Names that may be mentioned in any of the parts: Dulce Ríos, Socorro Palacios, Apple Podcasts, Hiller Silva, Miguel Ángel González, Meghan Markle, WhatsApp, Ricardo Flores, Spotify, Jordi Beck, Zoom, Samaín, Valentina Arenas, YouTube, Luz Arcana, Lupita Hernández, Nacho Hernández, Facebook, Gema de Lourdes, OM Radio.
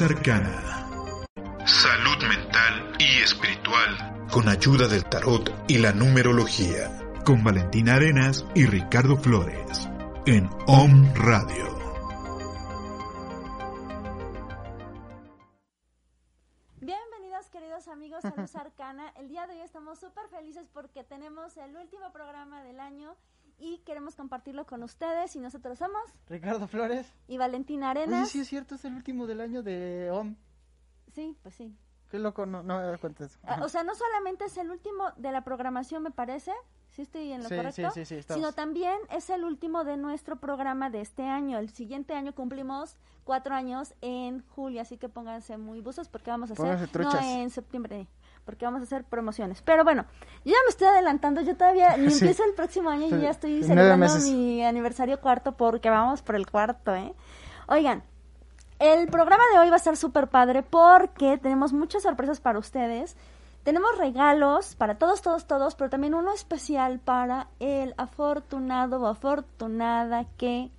Luz Arcana. Salud mental y espiritual. Con ayuda del tarot y la numerología. Con Valentina Arenas y Ricardo Flores. En OM Radio. Amigos de Luz Arcana, el día de hoy estamos súper felices porque tenemos el último programa del año y queremos compartirlo con ustedes. Y nosotros somos Ricardo Flores y Valentina Arenas. Oye, sí es cierto, es el último del año de OM. Sí, pues sí. Qué loco, no me doy cuenta eso. O sea, no solamente es el último de la programación, me parece, ¿sí estoy en lo correcto? Sí, estamos. Sino también es el último de nuestro programa de este año. El siguiente año cumplimos 4 años en julio, así que pónganse muy buzos porque vamos a hacer... Truchas. No en septiembre, porque vamos a hacer promociones. Pero bueno, yo ya me estoy adelantando, yo todavía ni empiezo el próximo año, yo ya estoy celebrando mi aniversario cuarto porque vamos por el cuarto, ¿eh? Oigan, el programa de hoy va a estar súper padre porque tenemos muchas sorpresas para ustedes. Tenemos regalos para todos, pero también uno especial para el afortunado o afortunada que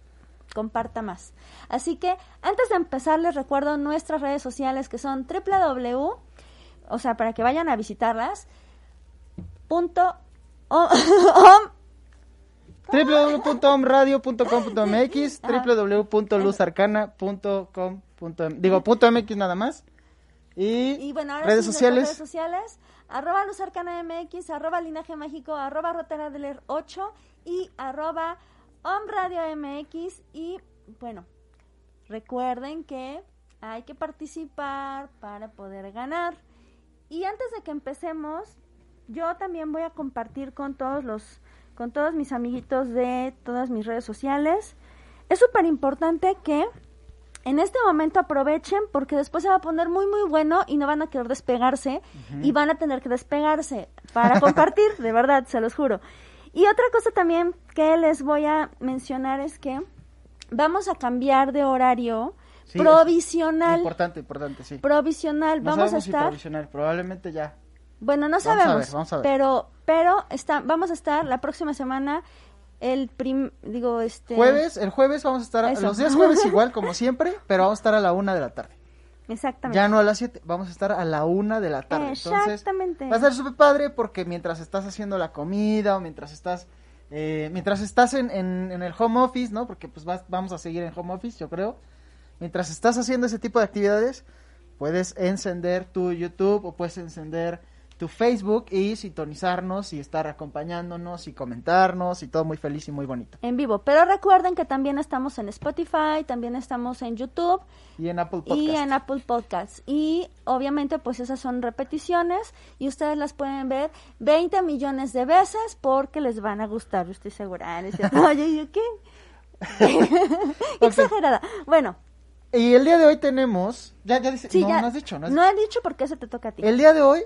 comparta más. Así que antes de empezar les recuerdo nuestras redes sociales que son www, o sea, para que vayan a visitarlas, www.omradio.com.mx, www.luzarcana.com.mx nada más. Y bueno, ahora redes, sí, sociales. Redes sociales, arroba luzarcanamx, arroba linaje mágico, arroba rotaradler 8 y arroba omradiomx. Y bueno, recuerden que hay que participar para poder ganar. Y antes de que empecemos, yo también voy a compartir con todos mis amiguitos de todas mis redes sociales. Es súper importante que en este momento aprovechen porque después se va a poner muy muy bueno y no van a querer despegarse. Uh-huh. Y van a tener que despegarse para compartir, de verdad, se los juro. Y otra cosa también que les voy a mencionar es que vamos a cambiar de horario, sí, provisional. Importante, sí. Provisional, no vamos a estar... Si provisional, probablemente ya. Bueno, no sabemos, vamos a ver. Vamos a estar la próxima semana... El jueves vamos a estar, eso. Los días jueves igual como siempre, pero vamos a estar a la 1:00 p.m. Exactamente. Ya no a las 7, vamos a estar a la 1:00 p.m. Exactamente. Entonces, va a ser súper padre porque mientras estás haciendo la comida o mientras estás en el home office, ¿no? Porque pues vamos a seguir en home office, yo creo. Mientras estás haciendo ese tipo de actividades, puedes encender tu YouTube o puedes encender tu Facebook y sintonizarnos y estar acompañándonos y comentarnos y todo muy feliz y muy bonito. En vivo, pero recuerden que también estamos en Spotify, también estamos en YouTube. Y en Apple Podcasts. Y obviamente pues esas son repeticiones y ustedes las pueden ver 20 millones de veces porque les van a gustar, yo estoy segura. Oye, ¿yo qué? Exagerada. Bueno. Y el día de hoy tenemos... Ya dice, sí, no has dicho. No he dicho porque eso te toca a ti. El día de hoy...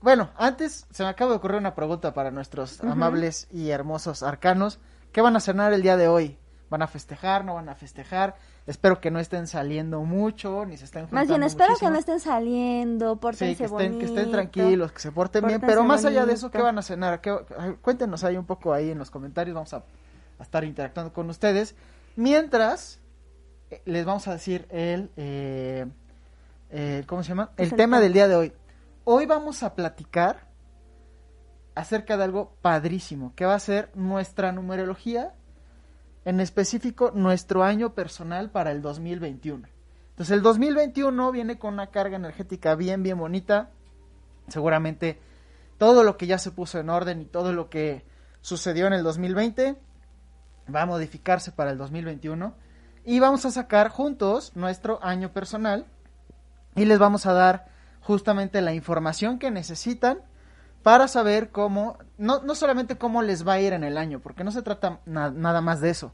Bueno, antes se me acaba de ocurrir una pregunta para nuestros amables y hermosos arcanos. ¿Qué van a cenar el día de hoy? ¿Van a festejar? ¿No van a festejar? Espero que no estén saliendo mucho, ni se estén juntando. Más bien, espero muchísimo. Que no estén saliendo, pórtense bonito. Que estén tranquilos, que se porten bien. Pero más bonito. Allá de eso, ¿qué van a cenar? Cuéntenos ahí un poco ahí en los comentarios. Vamos a estar interactuando con ustedes. Mientras, les vamos a decir ¿cómo se llama? El tema del día de hoy. Hoy vamos a platicar acerca de algo padrísimo, que va a ser nuestra numerología, en específico nuestro año personal para el 2021. Entonces el 2021 viene con una carga energética bien, bien bonita. Seguramente todo lo que ya se puso en orden y todo lo que sucedió en el 2020 va a modificarse para el 2021. Y vamos a sacar juntos nuestro año personal y les vamos a dar justamente la información que necesitan para saber cómo, no solamente cómo les va a ir en el año, porque no se trata nada más de eso,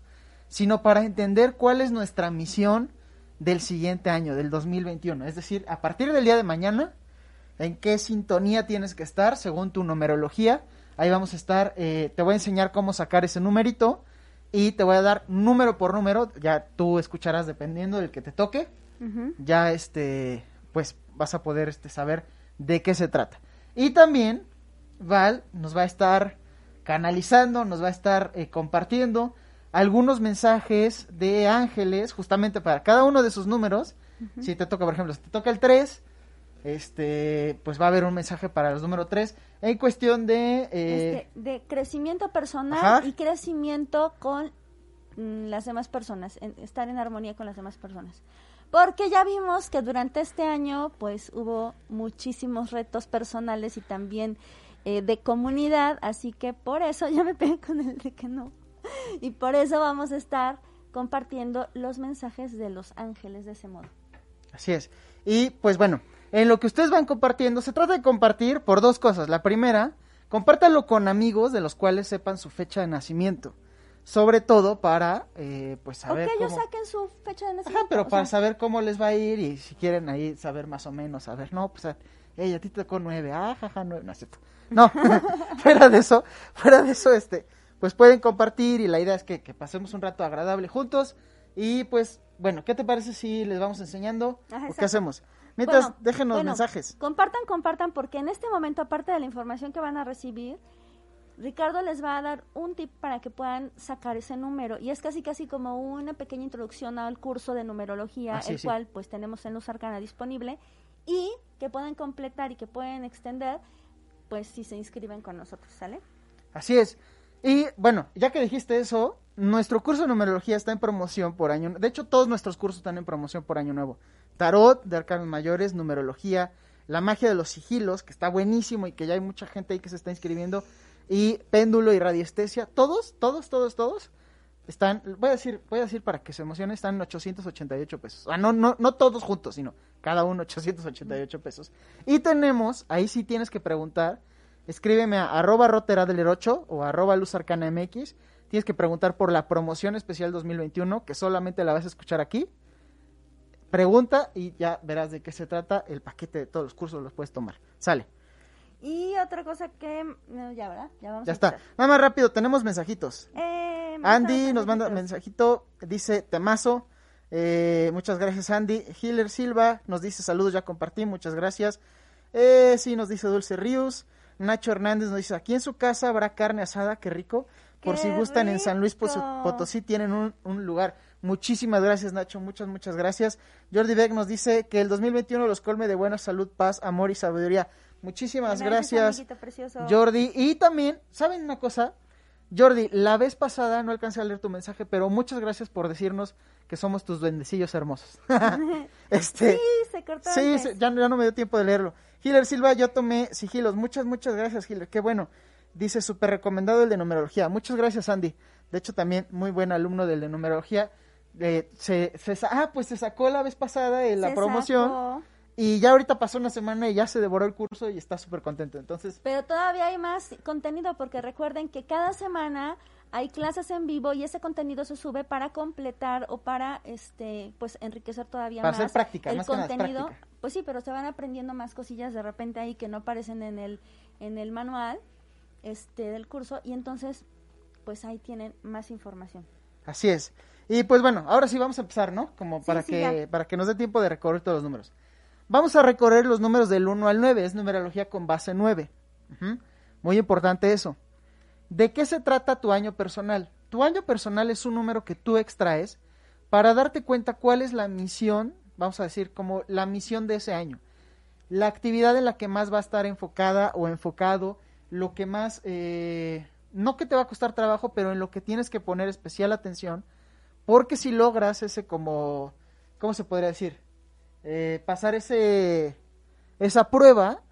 sino para entender cuál es nuestra misión del siguiente año, del 2021. Es decir, a partir del día de mañana, en qué sintonía tienes que estar según tu numerología. Ahí vamos a estar, te voy a enseñar cómo sacar ese numerito y te voy a dar número por número, ya tú escucharás dependiendo del que te toque, ya pues vas a poder saber de qué se trata. Y también Val nos va a estar canalizando, nos va a estar compartiendo algunos mensajes de ángeles, justamente para cada uno de sus números, Uh-huh. Si te toca, por ejemplo, si te toca el 3, pues va a haber un mensaje para los número 3 en cuestión de crecimiento personal. Ajá. Y crecimiento con las demás personas, estar en armonía con las demás personas. Porque ya vimos que durante este año, pues, hubo muchísimos retos personales y también de comunidad, así que por eso ya me pegué con el de que no. Y por eso vamos a estar compartiendo los mensajes de los ángeles de ese modo. Así es. Y, pues, bueno, en lo que ustedes van compartiendo, se trata de compartir por dos cosas. La primera, compártalo con amigos de los cuales sepan su fecha de nacimiento. Sobre todo para, pues, saber cómo... O que ellos saquen su fecha de nacimiento. Ajá, pero para saber cómo les va a ir y si quieren ahí saber más o menos, saber, no, pues, hey, a ti te tocó 9, jaja, 9, no es cierto. No, fuera de eso, pues pueden compartir y la idea es que pasemos un rato agradable juntos y, pues, bueno, ¿qué te parece si les vamos enseñando? Ajá, o qué hacemos? Mientras, bueno, déjenos mensajes. Compartan, porque en este momento, aparte de la información que van a recibir, Ricardo les va a dar un tip para que puedan sacar ese número, y es casi como una pequeña introducción al curso de numerología, cual pues tenemos en Luz Arcana disponible, y que pueden completar y que pueden extender, pues si se inscriben con nosotros, ¿sale? Así es, y bueno, ya que dijiste eso, nuestro curso de numerología está en promoción por año, de hecho todos nuestros cursos están en promoción por año nuevo, tarot de arcanos mayores, numerología, la magia de los sigilos, que está buenísimo y que ya hay mucha gente ahí que se está inscribiendo, y péndulo y radiestesia, todos están, voy a decir para que se emocionen, están en 888 pesos. Ah, no todos juntos, sino cada uno 888 pesos. Y tenemos, ahí sí tienes que preguntar, escríbeme a @roteradler8 o @luzarcanamx, tienes que preguntar por la promoción especial 2021, que solamente la vas a escuchar aquí. Pregunta y ya verás de qué se trata, el paquete de todos los cursos los puedes tomar. Sale. Y otra cosa que... No, ya, ¿verdad? Ya vamos. Ya está. Nada más rápido, tenemos mensajitos. Andy nos manda mensajito, dice temazo. Muchas gracias, Andy. Hiller Silva nos dice saludos, ya compartí, muchas gracias. Sí, nos dice Dulce Ríos. Nacho Hernández nos dice, aquí en su casa habrá carne asada, qué rico. Por qué si gustan rico. En San Luis Potosí tienen un lugar. Muchísimas gracias, Nacho, muchas gracias. Jordi Beck nos dice que el 2021 los colme de buena salud, paz, amor y sabiduría. Muchísimas gracias, Jordi. Y también, ¿saben una cosa? Jordi, la vez pasada no alcancé a leer tu mensaje, pero muchas gracias por decirnos que somos tus duendecillos hermosos. Sí, se cortó. Sí, ya no me dio tiempo de leerlo. Hiller Silva, yo tomé sigilos. Muchas gracias, Hiller. Qué bueno. Dice, súper recomendado el de numerología. Muchas gracias, Andy. De hecho, también muy buen alumno del de numerología. Pues se sacó la vez pasada en la promoción. Sacó. Y ya ahorita pasó una semana y ya se devoró el curso y está súper contento, entonces... Pero todavía hay más contenido, porque recuerden que cada semana hay clases en vivo y ese contenido se sube para completar o para, pues, enriquecer todavía más. Para hacer práctica, más que nada, contenido, pues sí, pero se van aprendiendo más cosillas de repente ahí que no aparecen en el manual, del curso, y entonces, pues, ahí tienen más información. Así es. Y, pues, bueno, ahora sí vamos a empezar, ¿no? Como para que nos dé tiempo de recorrer todos los números. Vamos a recorrer los números del 1 al 9, es numerología con base 9. Uh-huh. Muy importante eso. ¿De qué se trata tu año personal? Tu año personal es un número que tú extraes para darte cuenta cuál es la misión, vamos a decir, como la misión de ese año. La actividad en la que más va a estar enfocada o enfocado, lo que más, no que te va a costar trabajo, pero en lo que tienes que poner especial atención, porque si logras ese como, ¿cómo se podría decir? Pasar esa prueba,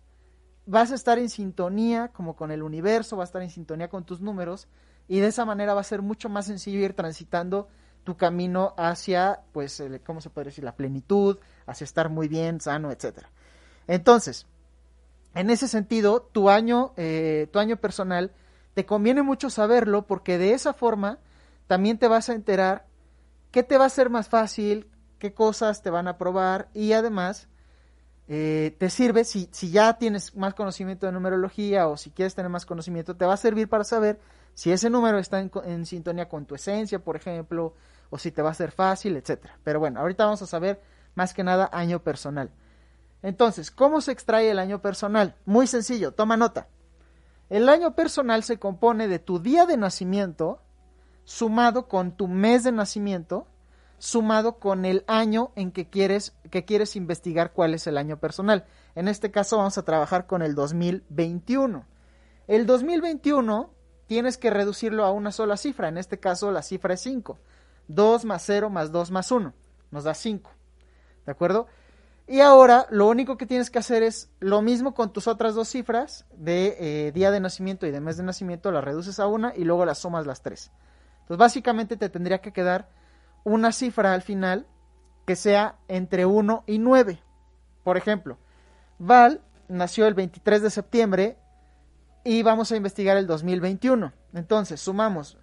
vas a estar en sintonía como con el universo, vas a estar en sintonía con tus números y de esa manera va a ser mucho más sencillo ir transitando tu camino hacia, pues, ¿cómo se puede decir? La plenitud, hacia estar muy bien, sano, etcétera. Entonces, en ese sentido, tu año personal te conviene mucho saberlo, porque de esa forma también te vas a enterar qué te va a ser más fácil, qué cosas te van a probar, y además te sirve, si ya tienes más conocimiento de numerología o si quieres tener más conocimiento, te va a servir para saber si ese número está en sintonía con tu esencia, por ejemplo, o si te va a ser fácil, etcétera. Pero bueno, ahorita vamos a saber más que nada año personal. Entonces, ¿cómo se extrae el año personal? Muy sencillo, toma nota. El año personal se compone de tu día de nacimiento sumado con tu mes de nacimiento sumado con el año en que quieres investigar cuál es el año personal. En este caso vamos a trabajar con el 2021. El 2021 tienes que reducirlo a una sola cifra. En este caso la cifra es 5. 2 más 0 más 2 más 1 nos da 5. ¿De acuerdo? Y ahora lo único que tienes que hacer es lo mismo con tus otras dos cifras de día de nacimiento y de mes de nacimiento. Las reduces a una y luego las sumas las tres. Entonces básicamente te tendría que quedar una cifra al final que sea entre 1 y 9. Por ejemplo, Val nació el 23 de septiembre y vamos a investigar el 2021. Entonces sumamos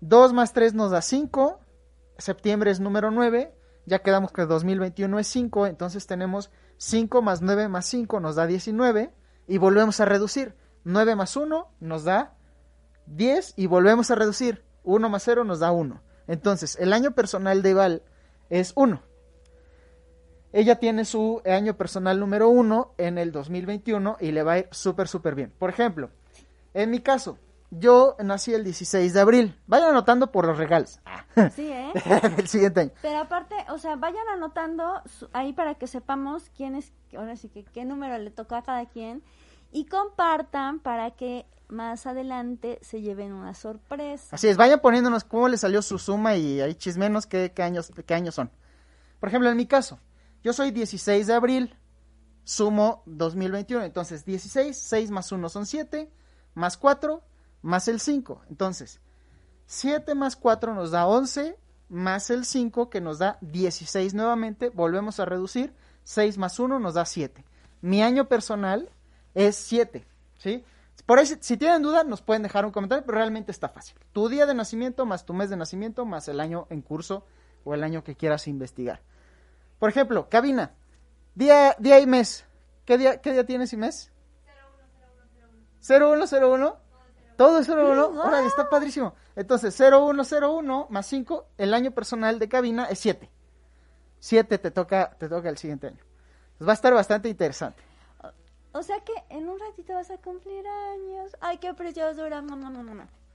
2 más 3 nos da 5, septiembre es número 9, ya quedamos que 2021 es 5, entonces tenemos 5 más 9 más 5 nos da 19 y volvemos a reducir. 9 más 1 nos da 10 y volvemos a reducir. 1 más 0 nos da 1. Entonces, el año personal de Val es 1. Ella tiene su año personal número 1 en el 2021 y le va a ir súper, súper bien. Por ejemplo, en mi caso, yo nací el 16 de abril. Vayan anotando por los regalos. Sí, ¿eh? El siguiente año. Pero aparte, o sea, vayan anotando ahí para que sepamos quién es, ahora sí que qué número le tocó a cada quien. Y compartan para que más adelante se lleven una sorpresa. Así es, vayan poniéndonos cómo les salió su suma y ahí chismenos qué años son. Por ejemplo, en mi caso, yo soy 16 de abril, sumo 2021. Entonces, 16, 6 más 1 son 7, más 4... más el 5, entonces 7 más 4 nos da 11, más el 5 que nos da 16 nuevamente, volvemos a reducir, 6 más 1 nos da 7. Mi año personal es 7, ¿sí? Por ahí, si tienen dudas, nos pueden dejar un comentario, pero realmente está fácil. Tu día de nacimiento, más tu mes de nacimiento, más el año en curso o el año que quieras investigar. Por ejemplo, cabina, día y mes. ¿Qué día tienes y mes? 0101. 0101. Todo es 01, ahora está padrísimo. Entonces, 0101 más 5, el año personal de cabina es 7. 7 te toca el siguiente año. Pues va a estar bastante interesante. O sea que en un ratito vas a cumplir años. Ay, qué preciosura. No.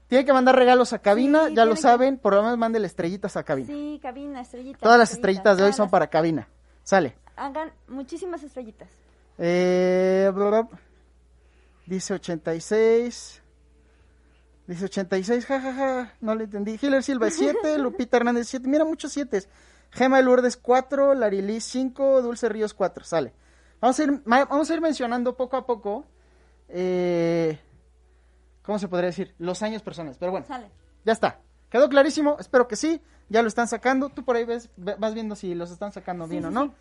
Tienen que mandar regalos a cabina, sí, ya lo saben. Por lo menos manden estrellitas a cabina. Sí, cabina, estrellitas. Todas las estrellitas de hoy son para cabina. Sale. Hagan muchísimas estrellitas. Dice 86. Dice 86, jajaja, no le entendí. Hiller Silva 7, Lupita Hernández 7, mira muchos 7. Gema de Lourdes 4, Larilí 5, Dulce Ríos 4, sale. Vamos a ir mencionando poco a poco, ¿cómo se podría decir? Los años personales, pero bueno, sale. Ya está. ¿Quedó clarísimo? Espero que sí, ya lo están sacando. Tú por ahí vas viendo si los están sacando bien o no.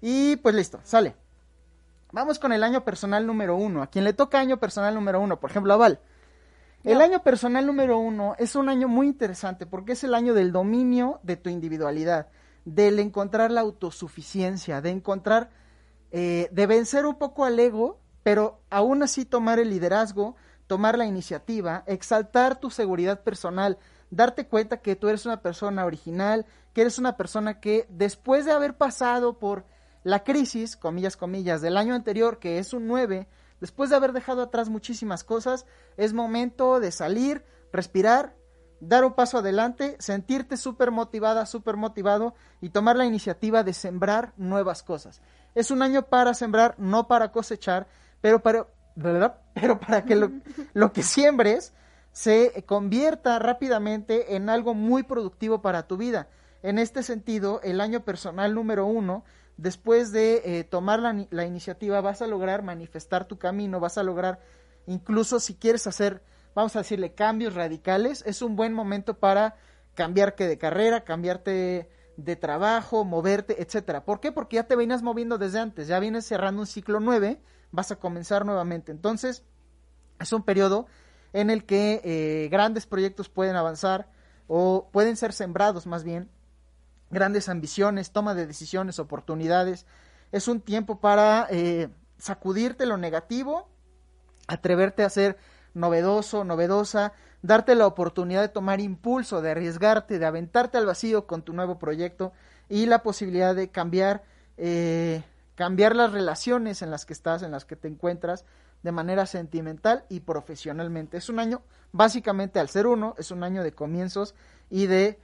Y pues listo, sale. Vamos con el año personal número 1. A quien le toca año personal número 1, por ejemplo a Val. El año personal número 1 es un año muy interesante porque es el año del dominio de tu individualidad, del encontrar la autosuficiencia, de encontrar, de vencer un poco al ego, pero aún así tomar el liderazgo, tomar la iniciativa, exaltar tu seguridad personal, darte cuenta que tú eres una persona original, que eres una persona que después de haber pasado por la crisis, comillas, comillas, del año anterior, que es un 9, después de haber dejado atrás muchísimas cosas, es momento de salir, respirar, dar un paso adelante, sentirte súper motivada, súper motivado y tomar la iniciativa de sembrar nuevas cosas. Es un año para sembrar, no para cosechar, pero para que lo que siembres se convierta rápidamente en algo muy productivo para tu vida. En este sentido, el año personal número 1... Después de tomar la iniciativa vas a lograr manifestar tu camino, vas a lograr, incluso si quieres hacer, vamos a decirle, cambios radicales, es un buen momento para cambiarte de carrera, cambiarte de trabajo, moverte, etcétera. ¿Por qué? Porque ya te venías moviendo desde antes, ya vienes cerrando un ciclo 9, vas a comenzar nuevamente. Entonces, es un periodo en el que grandes proyectos pueden avanzar o pueden ser sembrados más bien, grandes ambiciones, toma de decisiones, oportunidades. Es un tiempo para sacudirte lo negativo, atreverte a ser novedoso, novedosa, darte la oportunidad de tomar impulso, de arriesgarte, de aventarte al vacío con tu nuevo proyecto y la posibilidad de cambiar las relaciones en las que estás, en las que te encuentras de manera sentimental y profesionalmente. Es un año, básicamente al ser uno, es un año de comienzos y de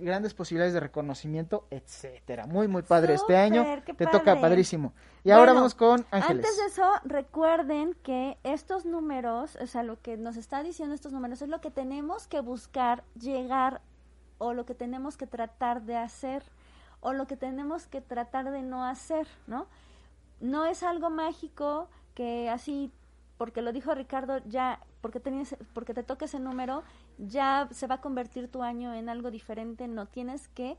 grandes posibilidades de reconocimiento, etcétera. Muy, muy padre. Súper, este año te padre. Toca padrísimo. Y bueno, ahora vamos con Ángeles. Antes de eso, recuerden que estos números, o sea, lo que nos está diciendo estos números es lo que tenemos que buscar llegar o lo que tenemos que tratar de hacer o lo que tenemos que tratar de no hacer, ¿no? No es algo mágico que así, porque lo dijo Ricardo, ya porque te toca ese número, ya se va a convertir tu año en algo diferente. No, tienes que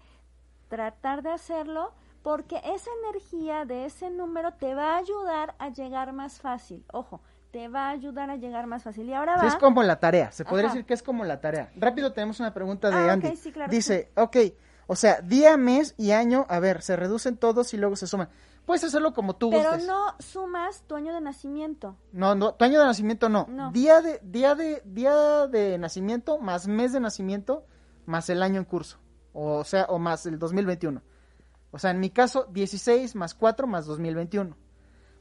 tratar de hacerlo porque esa energía de ese número te va a ayudar a llegar más fácil. Ojo, te va a ayudar a llegar más fácil. Y ahora va... Sí, es como la tarea, se podría decir que es como la tarea. Rápido, tenemos una pregunta de Andy. Okay, sí, claro. Dice, okay, o sea, día, mes y año, a ver, se reducen todos y luego se suman. Puedes hacerlo como tú gustes. Pero no sumas tu año de nacimiento. No, tu año de nacimiento no. Día de nacimiento más mes de nacimiento más el año en curso. O sea, más el 2021. O sea, en mi caso, 16 más 4 más 2021.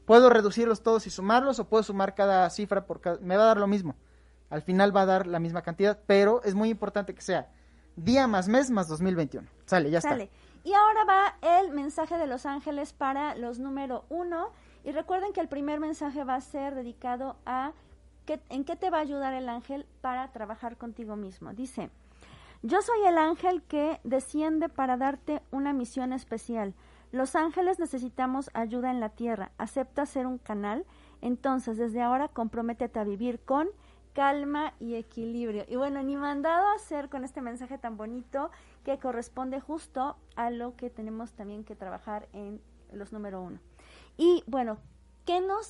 Puedo reducirlos todos y sumarlos, o puedo sumar cada cifra por cada... Me va a dar lo mismo. Al final va a dar la misma cantidad, pero es muy importante que sea día más mes más 2021. Sale, ya está. Y ahora va el mensaje de los ángeles para los número 1. Y recuerden que el primer mensaje va a ser dedicado a en qué te va a ayudar el ángel para trabajar contigo mismo. Dice, yo soy el ángel que desciende para darte una misión especial. Los ángeles necesitamos ayuda en la tierra. ¿Acepta ser un canal? Entonces, desde ahora, comprométete a vivir con calma y equilibrio. Y bueno, ni mandado a hacer con este mensaje tan bonito que corresponde justo a lo que tenemos también que trabajar en los número 1. Y bueno,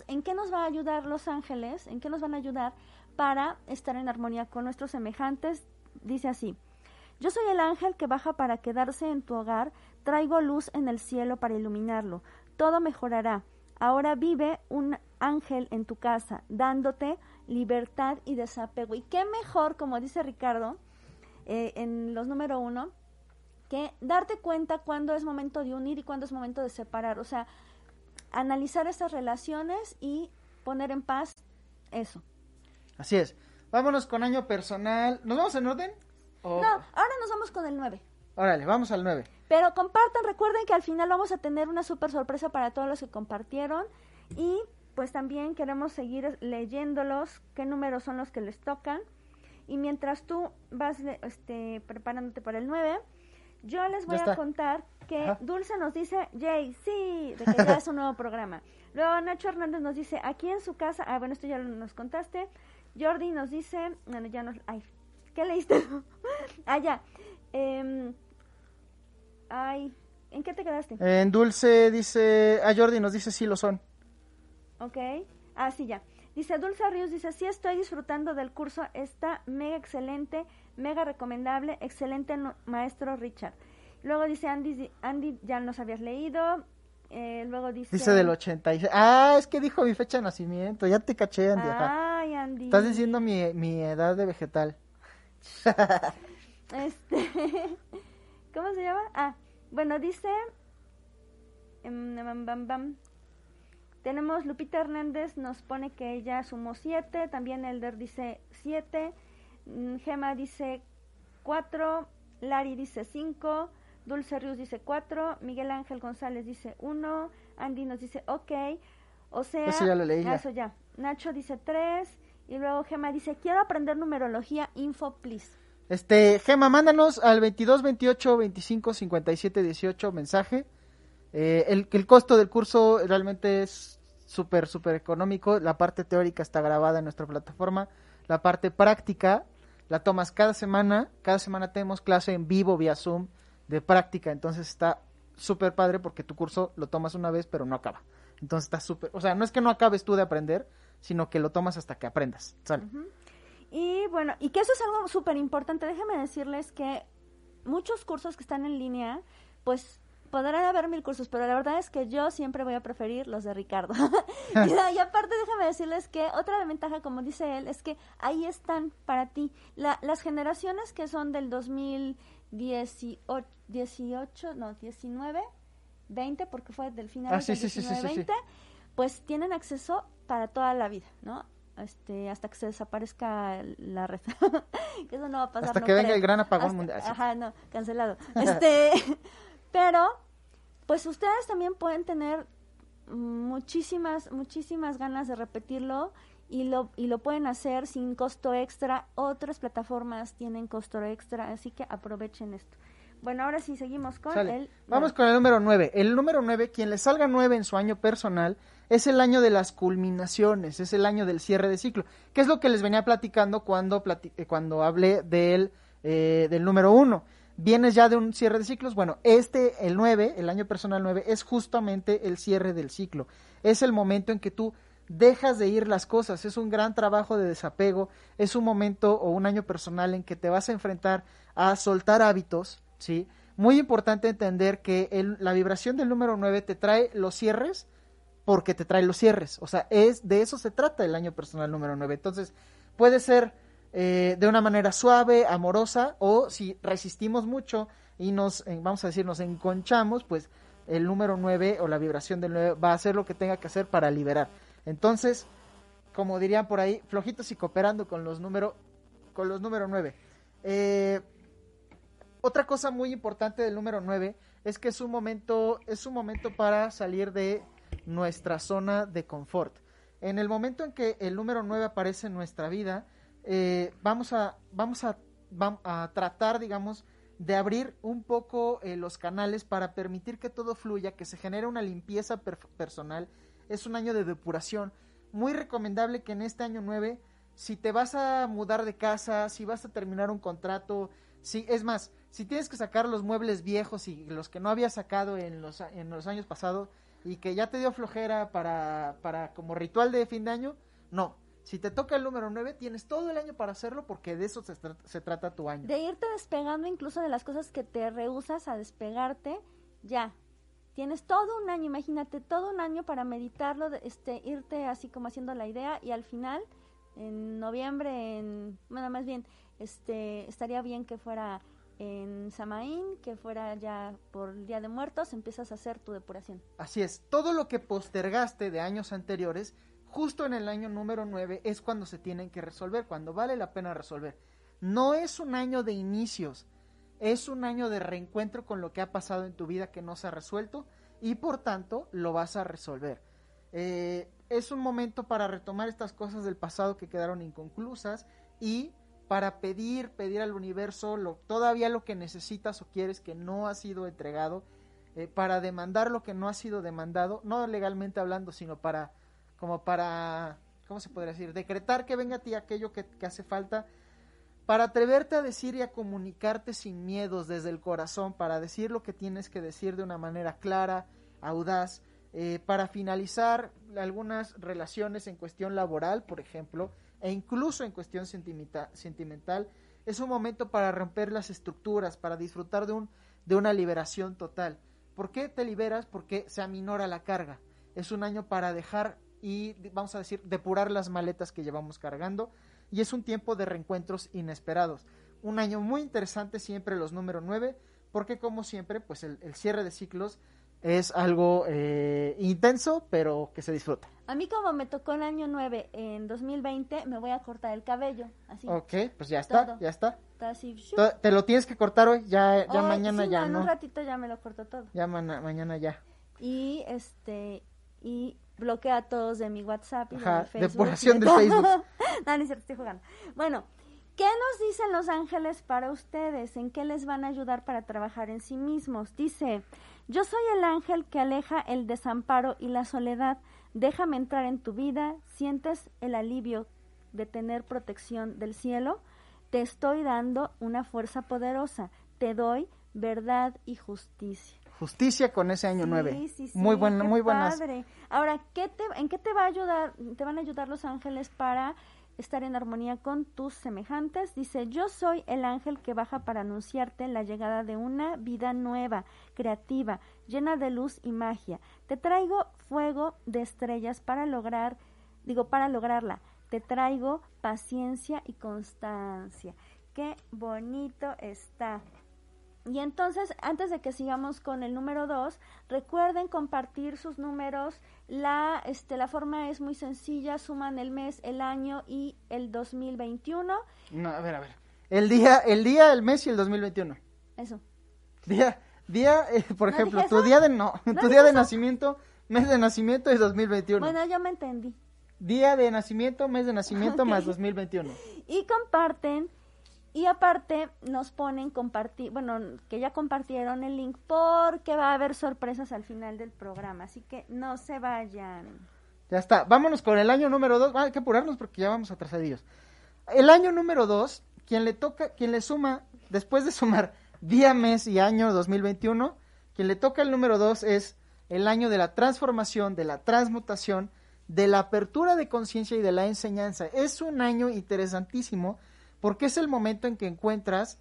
¿en qué nos va a ayudar los ángeles? ¿En qué nos van a ayudar para estar en armonía con nuestros semejantes? Dice así, yo soy el ángel que baja para quedarse en tu hogar, traigo luz en el cielo para iluminarlo, todo mejorará. Ahora vive un ángel en tu casa, dándote libertad y desapego. Y qué mejor, como dice Ricardo, en los número 1, que darte cuenta cuándo es momento de unir y cuándo es momento de separar. O sea, analizar esas relaciones y poner en paz eso. Así es. Vámonos con año personal. ¿Nos vamos en orden? ¿O? No, ahora nos vamos con el 9. Órale, vamos al 9. Pero compartan, recuerden que al final vamos a tener una súper sorpresa para todos los que compartieron. Y pues también queremos seguir leyéndolos, qué números son los que les tocan. Y mientras tú vas preparándote para el 9, yo les voy a contar que Dulce nos dice, Jay, sí, de que ya es un nuevo programa. Luego Nacho Hernández nos dice, aquí en su casa, bueno, esto ya nos contaste. Jordi nos dice, bueno, ya nos... Ay, ¿qué leíste? Ya. ¿En qué te quedaste? En Dulce dice, Jordi nos dice, sí lo son. Ok, sí, ya. Dice, Dulce Ríos dice, sí estoy disfrutando del curso, está mega excelente, mega recomendable, excelente maestro Richard. Luego dice Andy ya nos habías leído, luego dice... Dice del 86, es que dijo mi fecha de nacimiento, ya te caché, Andy. Ay, Andy. Estás diciendo mi edad de vegetal. ¿Cómo se llama? Bueno, dice... Tenemos Lupita Hernández, nos pone que ella sumó 7, también Elder dice 7, Gema dice 4, Lari dice 5, Dulce Ríos dice 4, Miguel Ángel González dice 1, Andy nos dice ok, o sea... Eso ya lo leí. Eso ya. Nacho dice 3, y luego Gema dice, quiero aprender numerología, info please. Gema, mándanos al 22 28 25 57 18 mensaje. El costo del curso realmente es súper, súper económico. La parte teórica está grabada en nuestra plataforma. La parte práctica la tomas cada semana. Cada semana tenemos clase en vivo vía Zoom de práctica. Entonces está súper padre porque tu curso lo tomas una vez pero no acaba. Entonces está súper... O sea, no es que no acabes tú de aprender, sino que lo tomas hasta que aprendas. ¿Sale? Uh-huh. Y bueno, y que eso es algo súper importante. Déjenme decirles que muchos cursos que están en línea, pues... Podrán haber 1000 cursos, pero la verdad es que yo siempre voy a preferir los de Ricardo. Y aparte déjame decirles que otra ventaja, como dice él, es que ahí están para ti. Las generaciones que son del 19, 20, porque fue del final del 19, 20, pues tienen acceso para toda la vida, ¿no? hasta que se desaparezca la red. Que eso no va a pasar. Hasta no que creo. Venga el gran apagón mundial. Ajá, no, cancelado. Pero pues ustedes también pueden tener muchísimas ganas de repetirlo y lo pueden hacer sin costo extra. Otras plataformas tienen costo extra, así que aprovechen esto. Bueno, ahora sí seguimos con Vamos con el número 9. El número 9, quien le salga 9 en su año personal, es el año de las culminaciones, es el año del cierre de ciclo, que es lo que les venía platicando cuando hablé del número 1. Vienes ya de un cierre de ciclos. Bueno, el 9, el año personal 9, es justamente el cierre del ciclo. Es el momento en que tú dejas de ir las cosas. Es un gran trabajo de desapego. Es un momento o un año personal en que te vas a enfrentar a soltar hábitos, ¿sí? Muy importante entender que la vibración del número 9 te trae los cierres porque te trae los cierres. O sea, de eso se trata el año personal número 9. Entonces, puede ser de una manera suave, amorosa, o si resistimos mucho y nos enconchamos, pues el número 9 o la vibración del 9 va a hacer lo que tenga que hacer para liberar. Entonces, como dirían por ahí, flojitos y cooperando con los número 9. Otra cosa muy importante del número 9 es que es un momento para salir de nuestra zona de confort. En el momento en que el número 9 aparece en nuestra vida, vamos a tratar, digamos, de abrir un poco los canales para permitir que todo fluya, que se genere una limpieza personal. Es un año de depuración. Muy recomendable que en este año 9, si te vas a mudar de casa, si vas a terminar un contrato, si tienes que sacar los muebles viejos y los que no habías sacado en los años pasados y que ya te dio flojera para como ritual de fin de año, no. Si te toca el número 9, tienes todo el año para hacerlo porque de eso se trata tu año. De irte despegando incluso de las cosas que te rehusas a despegarte, ya. Tienes todo un año, imagínate, todo un año para meditarlo, irte así como haciendo la idea y al final, en noviembre, estaría bien que fuera en Samaín, que fuera ya por el Día de Muertos, empiezas a hacer tu depuración. Así es, todo lo que postergaste de años anteriores, justo en el año número 9 es cuando se tienen que resolver, cuando vale la pena resolver. No es un año de inicios, es un año de reencuentro con lo que ha pasado en tu vida que no se ha resuelto y por tanto lo vas a resolver. Es un momento para retomar estas cosas del pasado que quedaron inconclusas y para pedir al universo todavía lo que necesitas o quieres que no ha sido entregado, para demandar lo que no ha sido demandado, no legalmente hablando, sino para, ¿cómo se podría decir? Decretar que venga a ti aquello que hace falta, para atreverte a decir y a comunicarte sin miedos desde el corazón, para decir lo que tienes que decir de una manera clara, audaz, para finalizar algunas relaciones en cuestión laboral, por ejemplo, e incluso en cuestión sentimental. Es un momento para romper las estructuras, para disfrutar de una liberación total. ¿Por qué te liberas? Porque se aminora la carga. Es un año para dejar y vamos a decir depurar las maletas que llevamos cargando y es un tiempo de reencuentros inesperados, un año muy interesante siempre los número 9 porque como siempre pues el cierre de ciclos es algo intenso pero que se disfruta. A mí como me tocó el año 9 en 2020 me voy a cortar el cabello así. Okay, pues ya está, todo. Ya está. Así, te lo tienes que cortar hoy, ya mañana sí, ya no. En un ratito ya me lo corto todo. Ya mañana ya. Y y bloquea a todos de mi WhatsApp y de Facebook. Depuración de Facebook. No, ni siquiera estoy jugando. Bueno, ¿qué nos dicen los ángeles para ustedes? ¿En qué les van a ayudar para trabajar en sí mismos? Dice, yo soy el ángel que aleja el desamparo y la soledad. Déjame entrar en tu vida. ¿Sientes el alivio de tener protección del cielo? Te estoy dando una fuerza poderosa. Te doy verdad y justicia. Justicia con ese año 9. Sí, muy buenas. Ahora, ¿en qué te va a ayudar? Te van a ayudar los ángeles para estar en armonía con tus semejantes. Dice, yo soy el ángel que baja para anunciarte la llegada de una vida nueva, creativa, llena de luz y magia. Te traigo fuego de estrellas para lograrla. Te traigo paciencia y constancia. Qué bonito está. Y entonces, antes de que sigamos con el número 2, recuerden compartir sus números. La forma es muy sencilla, suman el mes, el año y el 2021. No, a ver. El día, el mes y el 2021. Eso. Día, por ejemplo, tu día de nacimiento, mes de nacimiento es 2021. Bueno, yo me entendí. Día de nacimiento, mes de nacimiento más 2021. Y comparten. Y aparte nos ponen compartir, que ya compartieron el link porque va a haber sorpresas al final del programa, así que no se vayan. Ya está, vámonos con el año número 2, hay que apurarnos porque ya vamos atrasadillos. El año número 2, quien le suma, después de sumar día, mes y año 2021, quien le toca el número 2 es el año de la transformación, de la transmutación, de la apertura de conciencia y de la enseñanza. Es un año interesantísimo, porque es el momento en que encuentras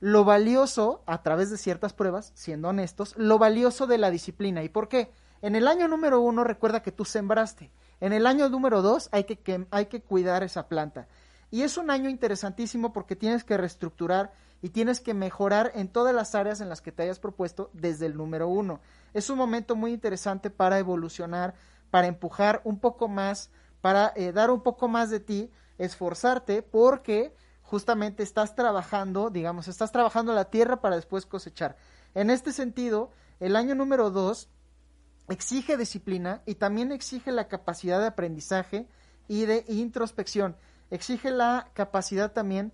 lo valioso, a través de ciertas pruebas, siendo honestos, lo valioso de la disciplina. ¿Y por qué? En el año número 1 recuerda que tú sembraste. En el año número 2 hay que cuidar esa planta. Y es un año interesantísimo porque tienes que reestructurar y tienes que mejorar en todas las áreas en las que te hayas propuesto desde el número 1. Es un momento muy interesante para evolucionar, para empujar un poco más, para dar un poco más de ti, esforzarte porque justamente estás trabajando la tierra para después cosechar. En este sentido, el año número 2 exige disciplina y también exige la capacidad de aprendizaje y de introspección. Exige la capacidad también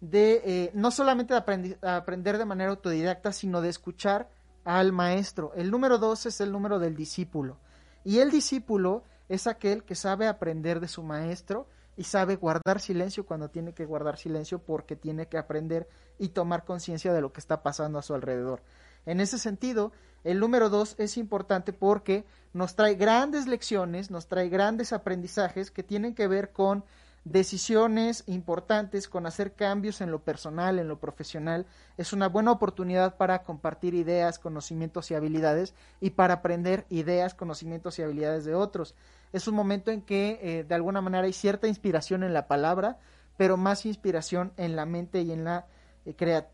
de no solamente de aprender de manera autodidacta, sino de escuchar al maestro. El número 2 es el número del discípulo. Y el discípulo es aquel que sabe aprender de su maestro y sabe guardar silencio cuando tiene que guardar silencio porque tiene que aprender y tomar conciencia de lo que está pasando a su alrededor. En ese sentido, el número 2 es importante porque nos trae grandes lecciones, nos trae grandes aprendizajes que tienen que ver con decisiones importantes, con hacer cambios en lo personal, en lo profesional. Es una buena oportunidad para compartir ideas, conocimientos y habilidades y para aprender ideas, conocimientos y habilidades de otros. Es un momento en que de alguna manera hay cierta inspiración en la palabra, pero más inspiración en la mente y en la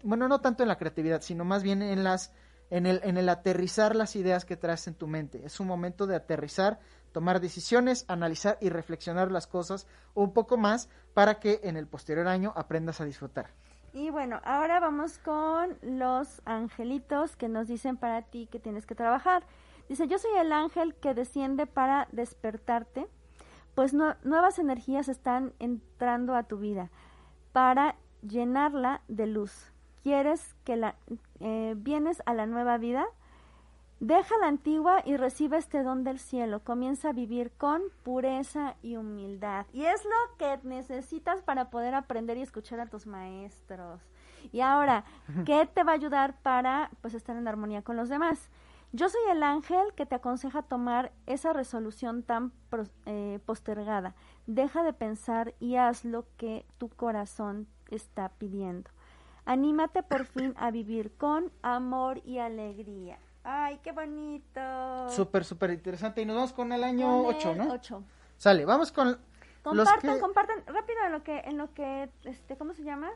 no tanto en la creatividad, sino más bien en el aterrizar las ideas que traes en tu mente. Es un momento de aterrizar, tomar decisiones, analizar y reflexionar las cosas un poco más para que en el posterior año aprendas a disfrutar. Y bueno, ahora vamos con los angelitos que nos dicen para ti que tienes que trabajar. Dice, yo soy el ángel que desciende para despertarte, pues nuevas energías están entrando a tu vida para llenarla de luz. ¿Quieres que vienes a la nueva vida? Deja la antigua y recibe este don del cielo. Comienza a vivir con pureza y humildad. Y es lo que necesitas para poder aprender y escuchar a tus maestros. Y ahora, ¿qué te va a ayudar para estar en armonía con los demás? Yo soy el ángel que te aconseja tomar esa resolución tan postergada. Deja de pensar y haz lo que tu corazón está pidiendo. Anímate por fin a vivir con amor y alegría. ¡Ay, qué bonito! Súper, súper interesante. Y nos vamos con el año 8, ¿no? 8. Sale, vamos con... Compartan rápido en lo que ¿cómo se llama?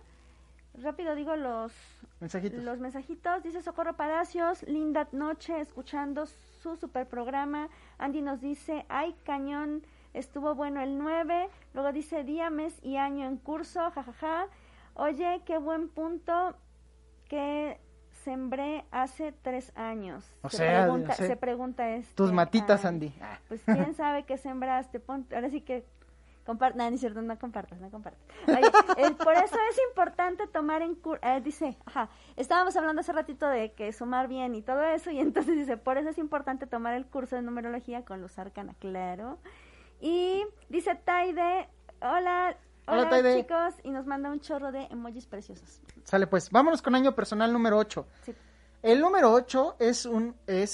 Rápido digo los mensajitos. Dice Socorro Palacios, linda noche, escuchando su super programa. Andy nos dice, ay, cañón, estuvo bueno el 9. Luego dice, día, mes y año en curso, jajaja. Oye, qué buen punto que sembré hace 3 años. Se pregunta. Tus matitas, ay, Andy. Pues quién sabe qué sembraste. Ahora sí que... No compartas. Oye, por eso es importante tomar en estábamos hablando hace ratito de que sumar bien y todo eso, y entonces dice, por eso es importante tomar el curso de numerología con Luz Arcana, claro. Y dice Taide, hola Taide, chicos, y nos manda un chorro de emojis preciosos. Sale pues, vámonos con año personal número 8. Sí. El número 8 es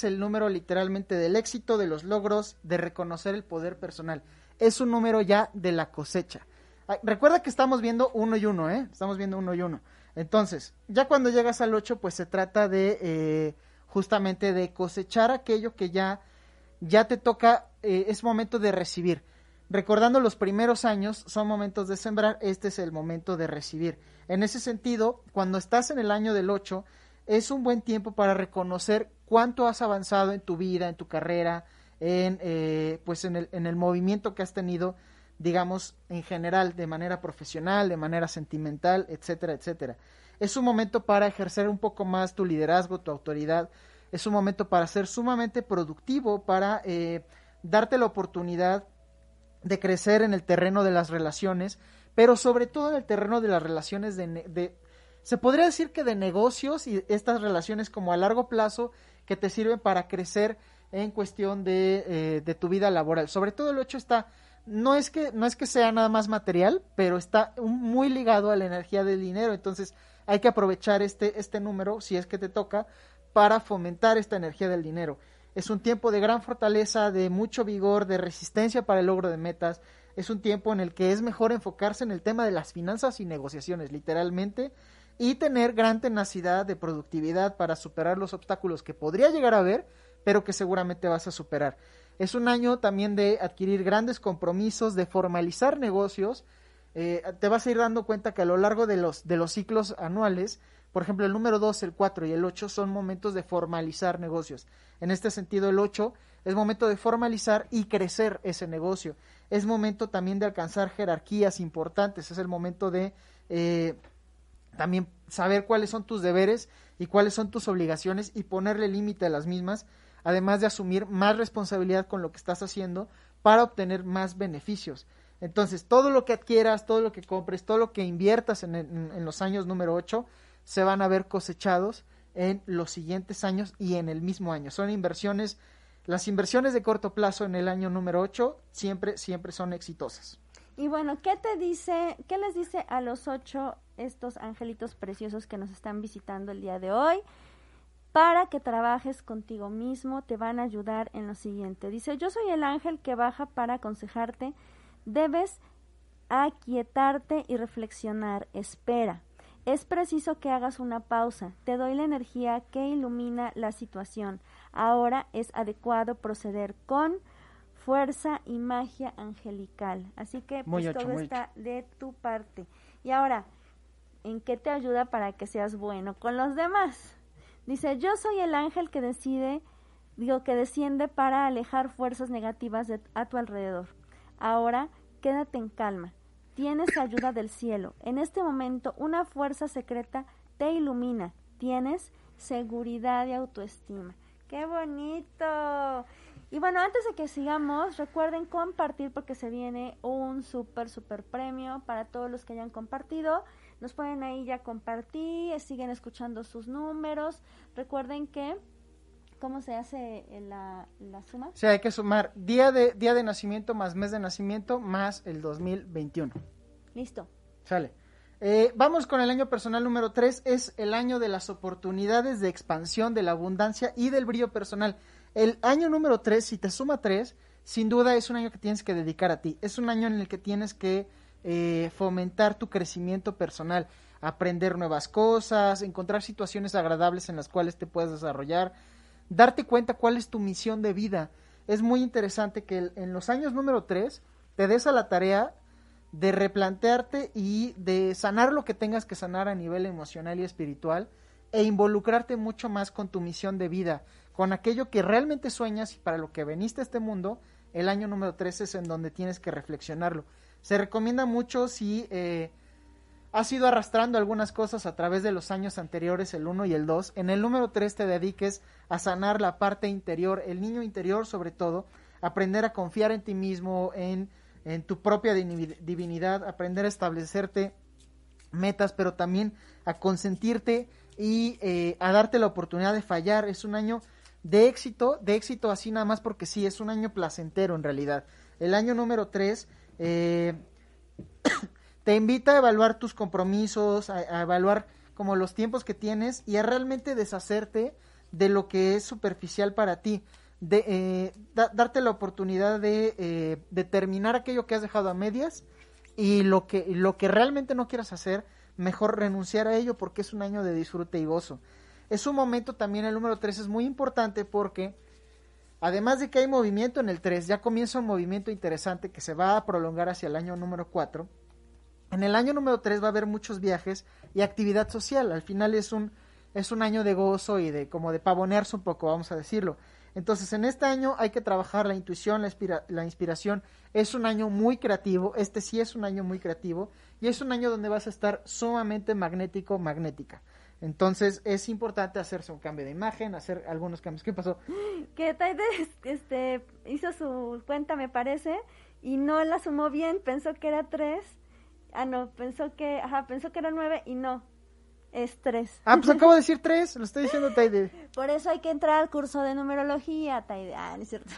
el número literalmente del éxito, de los logros, de reconocer el poder personal. Es un número ya de la cosecha. Recuerda que estamos viendo 1 y 1, ¿eh? Estamos viendo 1 y 1. Entonces, ya cuando llegas al 8, pues se trata de justamente de cosechar aquello que ya te toca, es momento de recibir. Recordando los primeros años, son momentos de sembrar, este es el momento de recibir. En ese sentido, cuando estás en el año del 8, es un buen tiempo para reconocer cuánto has avanzado en tu vida, en tu carrera, en el movimiento que has tenido, digamos, en general, de manera profesional, de manera sentimental, etcétera, etcétera. Es un momento para ejercer un poco más tu liderazgo, tu autoridad. Es un momento para ser sumamente productivo, para darte la oportunidad de crecer en el terreno de las relaciones, pero sobre todo en el terreno de las relaciones se podría decir que de negocios, y estas relaciones como a largo plazo que te sirven para crecer en cuestión de tu vida laboral. Sobre todo el 8 está, no es que sea nada más material, pero está muy ligado a la energía del dinero. Entonces hay que aprovechar este número, si es que te toca, para fomentar esta energía del dinero. Es un tiempo de gran fortaleza, de mucho vigor, de resistencia para el logro de metas. Es un tiempo en el que es mejor enfocarse en el tema de las finanzas y negociaciones, literalmente, y tener gran tenacidad de productividad para superar los obstáculos que podría llegar a haber, pero que seguramente vas a superar. Es un año también de adquirir grandes compromisos, de formalizar negocios. Te vas a ir dando cuenta que a lo largo de los ciclos anuales, por ejemplo, el número 2, el 4 y el 8 son momentos de formalizar negocios. En este sentido, el 8 es momento de formalizar y crecer ese negocio. Es momento también de alcanzar jerarquías importantes. Es el momento de también saber cuáles son tus deberes y cuáles son tus obligaciones y ponerle límite a las mismas, además de asumir más responsabilidad con lo que estás haciendo para obtener más beneficios. Entonces, todo lo que adquieras, todo lo que compres, todo lo que inviertas en los años número 8 se van a ver cosechados en los siguientes años y en el mismo año. Son inversiones, las inversiones de corto plazo en el año número 8 siempre son exitosas. Y bueno, ¿qué les dice a los 8 estos angelitos preciosos que nos están visitando el día de hoy? Para que trabajes contigo mismo, te van a ayudar en lo siguiente. Dice, yo soy el ángel que baja para aconsejarte, debes aquietarte y reflexionar, espera. Es preciso que hagas una pausa, te doy la energía que ilumina la situación. Ahora es adecuado proceder con fuerza y magia angelical. Así que pues, todo está de tu parte. Y ahora, ¿en qué te ayuda para que seas bueno con los demás? Dice, yo soy el ángel que desciende para alejar fuerzas negativas a tu alrededor. Ahora, quédate en calma. Tienes ayuda del cielo. En este momento, una fuerza secreta te ilumina. Tienes seguridad y autoestima. ¡Qué bonito! Y bueno, antes de que sigamos, recuerden compartir porque se viene un súper premio para todos los que hayan compartido. Nos pueden ahí ya compartir, siguen escuchando sus números. Recuerden que, ¿cómo se hace la suma? O sea, hay que sumar día de nacimiento más mes de nacimiento más el 2021. Listo. Sale. Vamos con el año personal número 3. Es el año de las oportunidades de expansión, de la abundancia y del brillo personal. El año número 3, si te suma 3, sin duda es un año que tienes que dedicar a ti. Es un año en el que tienes que fomentar tu crecimiento personal, aprender nuevas cosas, encontrar situaciones agradables en las cuales te puedas desarrollar, darte cuenta cuál es tu misión de vida. Es muy interesante que en los años número 3 te des a la tarea de replantearte y de sanar lo que tengas que sanar a nivel emocional y espiritual e involucrarte mucho más con tu misión de vida, con aquello que realmente sueñas y para lo que veniste a este mundo. El año número 3 es en donde tienes que reflexionarlo. Se recomienda mucho si has ido arrastrando algunas cosas a través de los años anteriores, el 1 y el 2. En el número 3 te dediques a sanar la parte interior, el niño interior sobre todo, aprender a confiar en ti mismo, en tu propia divinidad, aprender a establecerte metas, pero también a consentirte y a darte la oportunidad de fallar. Es un año de éxito así nada más porque sí, es un año placentero en realidad. El año número 3 te invita a evaluar tus compromisos, a evaluar como los tiempos que tienes y a realmente deshacerte de lo que es superficial para ti, de darte la oportunidad de terminar aquello que has dejado a medias y lo que realmente no quieras hacer, mejor renunciar a ello porque es un año de disfrute y gozo. Es un momento también, el número 3 es muy importante porque además de que hay movimiento en el 3, ya comienza un movimiento interesante que se va a prolongar hacia el año número 4. En el año número 3 va a haber muchos viajes y actividad social. Al final es un es un año de gozo y de como de pavonearse un poco, vamos a decirlo. Entonces, en este año hay que trabajar la intuición, la inspiración. Es un año muy creativo, este sí es un año muy creativo, y es un año donde vas a estar sumamente magnético, magnética. Entonces, es importante hacerse un cambio de imagen, hacer algunos cambios. ¿Qué pasó? Que Taide hizo su cuenta, me parece, y no la sumó bien, pensó que era 3. Ah, no, pensó que era 9 y no. Es 3. Ah, pues acabo de decir 3, lo estoy diciendo, Taide. Por eso hay que entrar al curso de numerología, Taide. Ah, no es cierto.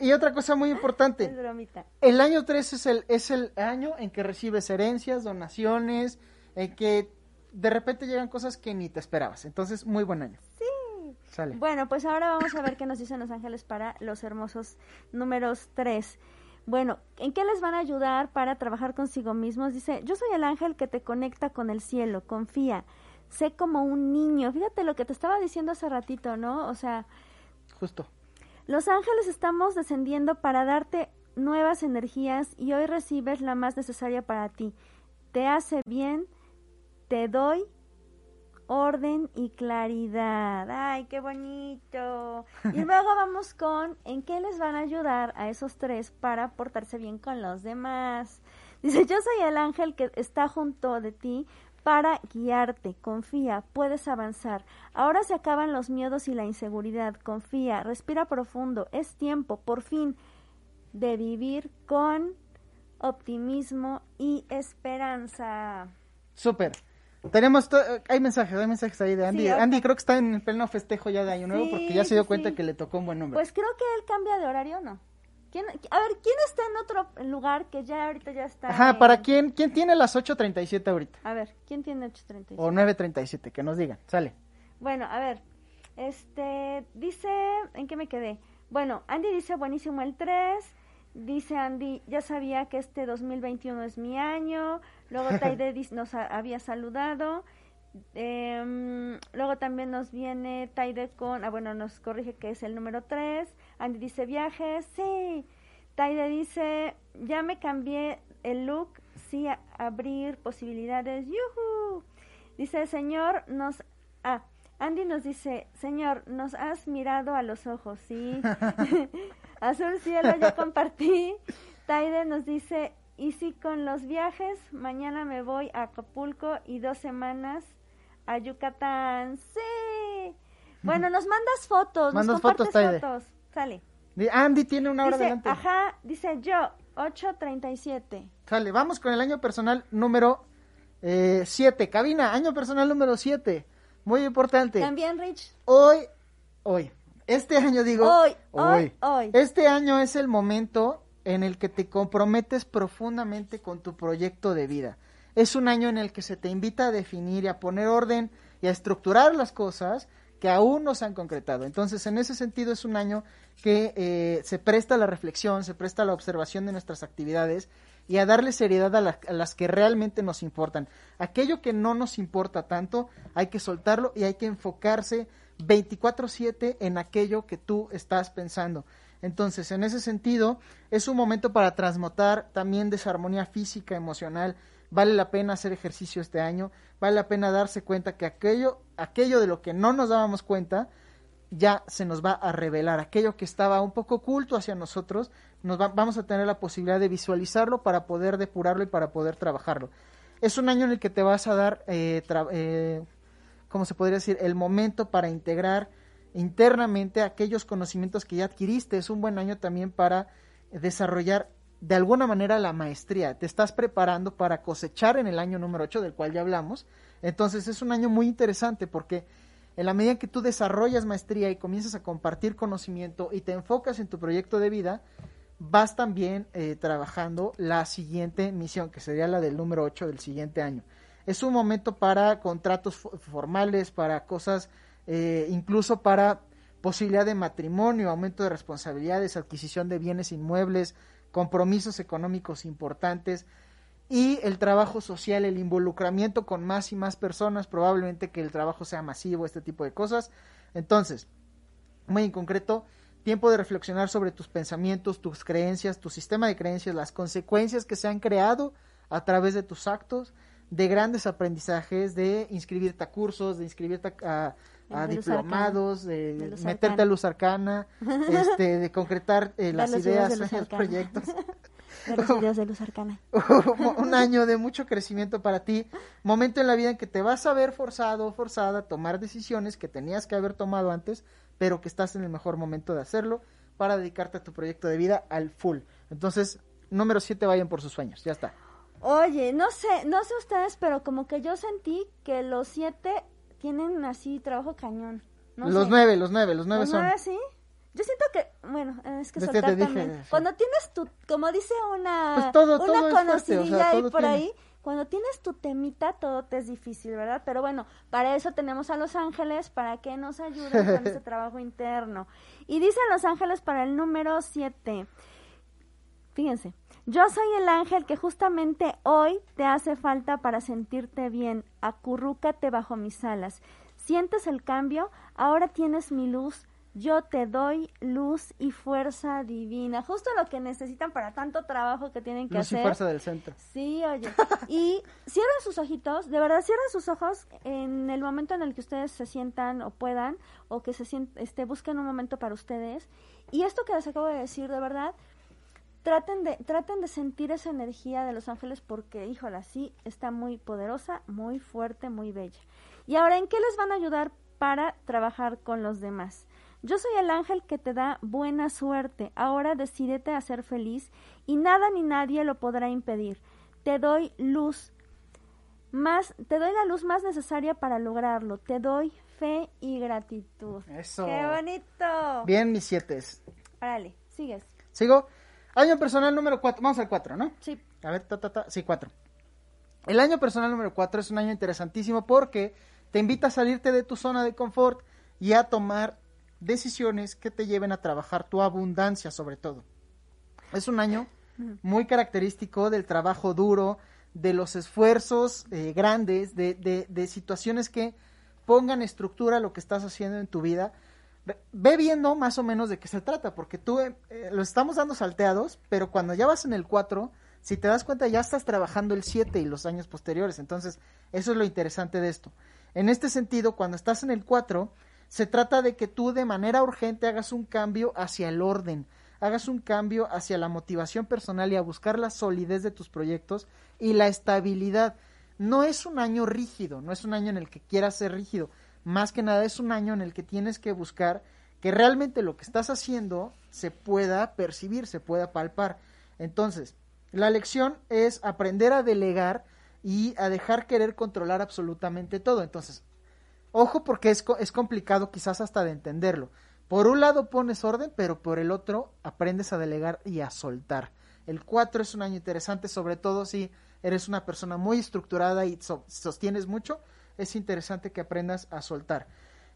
Y otra cosa muy importante. Es bromita. El año 3 es el año en que recibes herencias, donaciones, en que de repente llegan cosas que ni te esperabas. Entonces, muy buen año. Sí. Sale. Bueno, pues ahora vamos a ver qué nos dicen los ángeles para los hermosos números 3. Bueno, ¿en qué les van a ayudar para trabajar consigo mismos? Dice, yo soy el ángel que te conecta con el cielo, confía, sé como un niño. Fíjate lo que te estaba diciendo hace ratito, ¿no? O sea, justo. Los ángeles estamos descendiendo para darte nuevas energías y hoy recibes la más necesaria para ti. Te hace bien, te doy orden y claridad. ¡Ay, qué bonito! Y luego vamos con ¿en qué les van a ayudar a esos 3 para portarse bien con los demás? Dice, yo soy el ángel que está junto de ti para guiarte. Confía, puedes avanzar. Ahora se acaban los miedos y la inseguridad. Confía, respira profundo. Es tiempo, por fin, de vivir con optimismo y esperanza. ¡Súper! Tenemos hay mensajes ahí de Andy. Sí, okay. Andy creo que está en el pleno festejo ya de Año Nuevo, sí, porque ya se dio cuenta que le tocó un buen nombre. Pues creo que él cambia de horario, ¿no? ¿Quién está en otro lugar que ya ahorita ya está? Ajá, ¿para quién tiene las 8:37 ahorita? A ver, ¿quién tiene 8:37? O 9:37, que nos digan, sale. Bueno, a ver, dice, ¿en qué me quedé? Bueno, Andy dice, buenísimo el 3, dice Andy, ya sabía que este 2021 es mi año. Luego Taide nos había saludado, luego también nos viene Taide con, nos corrige que es el número 3, Andy dice viajes, sí, Taide dice, ya me cambié el look, sí, abrir posibilidades, yuhu, dice señor, Andy nos dice, señor, nos has mirado a los ojos, sí, azul cielo, ya compartí, Taide nos dice, y sí, con los viajes, mañana me voy a Acapulco y 2 semanas a Yucatán. ¡Sí! Bueno, nos mandas fotos, nos compartes fotos. Sale. Andy tiene una hora delante. Ajá, dice yo, 8:37. Sale, vamos con el año personal número 7. Cabina, año personal número 7. Muy importante. También, Rich. Hoy. Este año es el momento en el que te comprometes profundamente con tu proyecto de vida. Es un año en el que se te invita a definir y a poner orden y a estructurar las cosas que aún no se han concretado. Entonces, en ese sentido, es un año que se presta a la reflexión, se presta a la observación de nuestras actividades y a darle seriedad a las que realmente nos importan. Aquello que no nos importa tanto, hay que soltarlo y hay que enfocarse 24/7 en aquello que tú estás pensando. Entonces, en ese sentido, es un momento para transmutar también desarmonía física, emocional. Vale la pena hacer ejercicio este año, vale la pena darse cuenta que aquello de lo que no nos dábamos cuenta ya se nos va a revelar. Aquello que estaba un poco oculto hacia nosotros, vamos a tener la posibilidad de visualizarlo para poder depurarlo y para poder trabajarlo. Es un año en el que te vas a dar, ¿cómo se podría decir?, el momento para integrar internamente aquellos conocimientos que ya adquiriste. Es un buen año también para desarrollar de alguna manera la maestría. Te estás preparando para cosechar en el año número 8, del cual ya hablamos. Entonces es un año muy interesante porque en la medida que tú desarrollas maestría y comienzas a compartir conocimiento y te enfocas en tu proyecto de vida, vas también trabajando la siguiente misión, que sería la del número 8 del siguiente año. Es un momento para contratos formales, para cosas incluso para posibilidad de matrimonio, aumento de responsabilidades, adquisición de bienes inmuebles, compromisos económicos importantes y el trabajo social, el involucramiento con más y más personas, probablemente que el trabajo sea masivo, este tipo de cosas. Entonces, muy en concreto, tiempo de reflexionar sobre tus pensamientos, tus creencias, tu sistema de creencias, las consecuencias que se han creado a través de tus actos, de grandes aprendizajes, de inscribirte a cursos, de inscribirte a diplomados, de meterte a Luz Arcana, de concretar las ideas, los proyectos. De Luz Arcana. Un año de mucho crecimiento para ti, momento en la vida en que te vas a ver forzado o forzada a tomar decisiones que tenías que haber tomado antes, pero que estás en el mejor momento de hacerlo para dedicarte a tu proyecto de vida al full. Entonces, número 7, vayan por sus sueños, ya está. Oye, no sé ustedes, pero como que yo sentí que los 7 tienen así trabajo cañón. Los nueve son. ¿Los 9 sí? Yo siento que, bueno, es que soltar también. Dije, cuando tienes tu, como dice una conocidilla ahí por ahí, cuando tienes tu temita, todo te es difícil, ¿verdad? Pero bueno, para eso tenemos a Los Ángeles, para que nos ayuden con este trabajo interno. Y dice Los Ángeles para el número 7. Fíjense, yo soy el ángel que justamente hoy te hace falta para sentirte bien. Acurrúcate bajo mis alas. ¿Sientes el cambio? Ahora tienes mi luz. Yo te doy luz y fuerza divina, justo lo que necesitan para tanto trabajo que tienen que hacer. Luz y fuerza del centro. Sí, oye. Y cierren sus ojitos, de verdad, cierren sus ojos en el momento en el que ustedes se sientan o puedan, o que se sientan, busquen un momento para ustedes. Y esto que les acabo de decir, de verdad, traten de sentir esa energía de los ángeles porque, híjola, sí, está muy poderosa, muy fuerte, muy bella. Y ahora, ¿en qué les van a ayudar para trabajar con los demás? Yo soy el ángel que te da buena suerte, ahora decídete a ser feliz y nada ni nadie lo podrá impedir. Te doy la luz más necesaria para lograrlo, te doy fe y gratitud. Eso. ¡Qué bonito! Bien, mis 7. Órale, sigues. ¿Sigo? Año personal número 4, vamos al 4, ¿no? Sí. A ver, sí, 4. El año personal número 4 es un año interesantísimo porque te invita a salirte de tu zona de confort y a tomar decisiones que te lleven a trabajar tu abundancia, sobre todo. Es un año muy característico del trabajo duro, de los esfuerzos grandes, de situaciones que pongan estructura a lo que estás haciendo en tu vida. Ve viendo más o menos de qué se trata, porque tú lo estamos dando salteados, pero cuando ya vas en el 4, si te das cuenta ya estás trabajando el 7 y los años posteriores. Entonces, eso es lo interesante de esto. En este sentido, cuando estás en el 4... se trata de que tú de manera urgente hagas un cambio hacia el orden, hagas un cambio hacia la motivación personal y a buscar la solidez de tus proyectos y la estabilidad. No es un año rígido, no es un año en el que quieras ser rígido, más que nada es un año en el que tienes que buscar que realmente lo que estás haciendo se pueda percibir, se pueda palpar. Entonces, la lección es aprender a delegar y a dejar querer controlar absolutamente todo. Entonces, ojo porque es complicado quizás hasta de entenderlo. Por un lado pones orden, pero por el otro aprendes a delegar y a soltar. El 4 es un año interesante, sobre todo si eres una persona muy estructurada y sostienes mucho, es interesante que aprendas a soltar.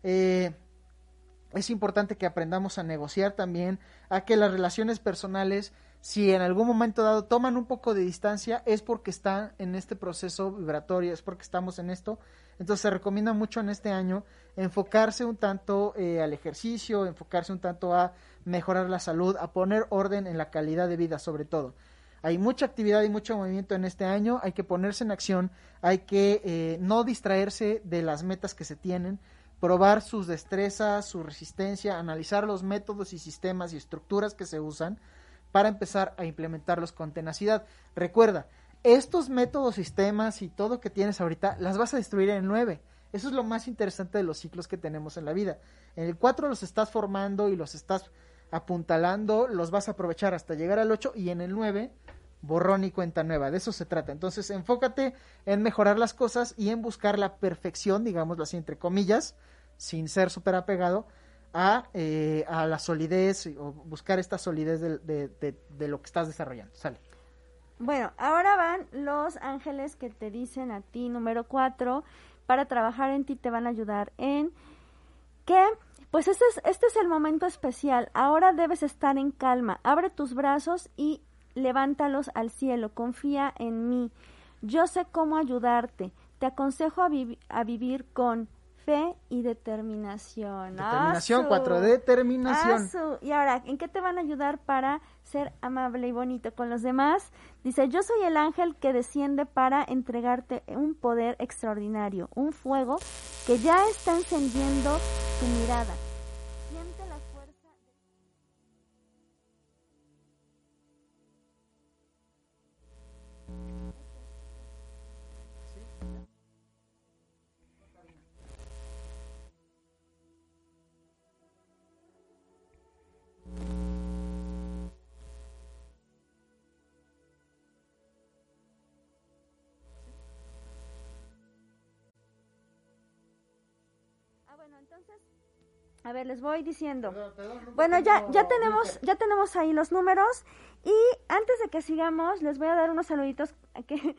Es importante que aprendamos a negociar también, a que las relaciones personales, si en algún momento dado toman un poco de distancia, es porque están en este proceso vibratorio, es porque estamos en esto. Entonces se recomienda mucho en este año enfocarse un tanto al ejercicio, enfocarse un tanto a mejorar la salud, a poner orden en la calidad de vida sobre todo. Hay mucha actividad y mucho movimiento en este año, hay que ponerse en acción, hay que no distraerse de las metas que se tienen, probar sus destrezas, su resistencia, analizar los métodos y sistemas y estructuras que se usan para empezar a implementarlos con tenacidad. Recuerda, estos métodos, sistemas y todo que tienes ahorita, las vas a destruir en el 9. Eso es lo más interesante de los ciclos que tenemos en la vida. En el 4 los estás formando y los estás apuntalando, los vas a aprovechar hasta llegar al 8 y en el 9, borrón y cuenta nueva. De eso se trata. Entonces, enfócate en mejorar las cosas y en buscar la perfección, digámoslo así, entre comillas, sin ser súper apegado a la solidez o buscar esta solidez de lo que estás desarrollando. Sale. Bueno, ahora van los ángeles que te dicen a ti, número 4, para trabajar en ti te van a ayudar en que, pues este es el momento especial, ahora debes estar en calma, abre tus brazos y levántalos al cielo, confía en mí, yo sé cómo ayudarte, te aconsejo a vivir con fe y determinación. Determinación, 4D, determinación. Y ahora, ¿en qué te van a ayudar para ser amable y bonito con los demás? Dice, yo soy el ángel que desciende para entregarte un poder extraordinario, un fuego que ya está encendiendo tu mirada. Siente la fuerza. Entonces, a ver, les voy diciendo. Bueno, ya tenemos ahí los números. Y antes de que sigamos, les voy a dar unos saluditos que...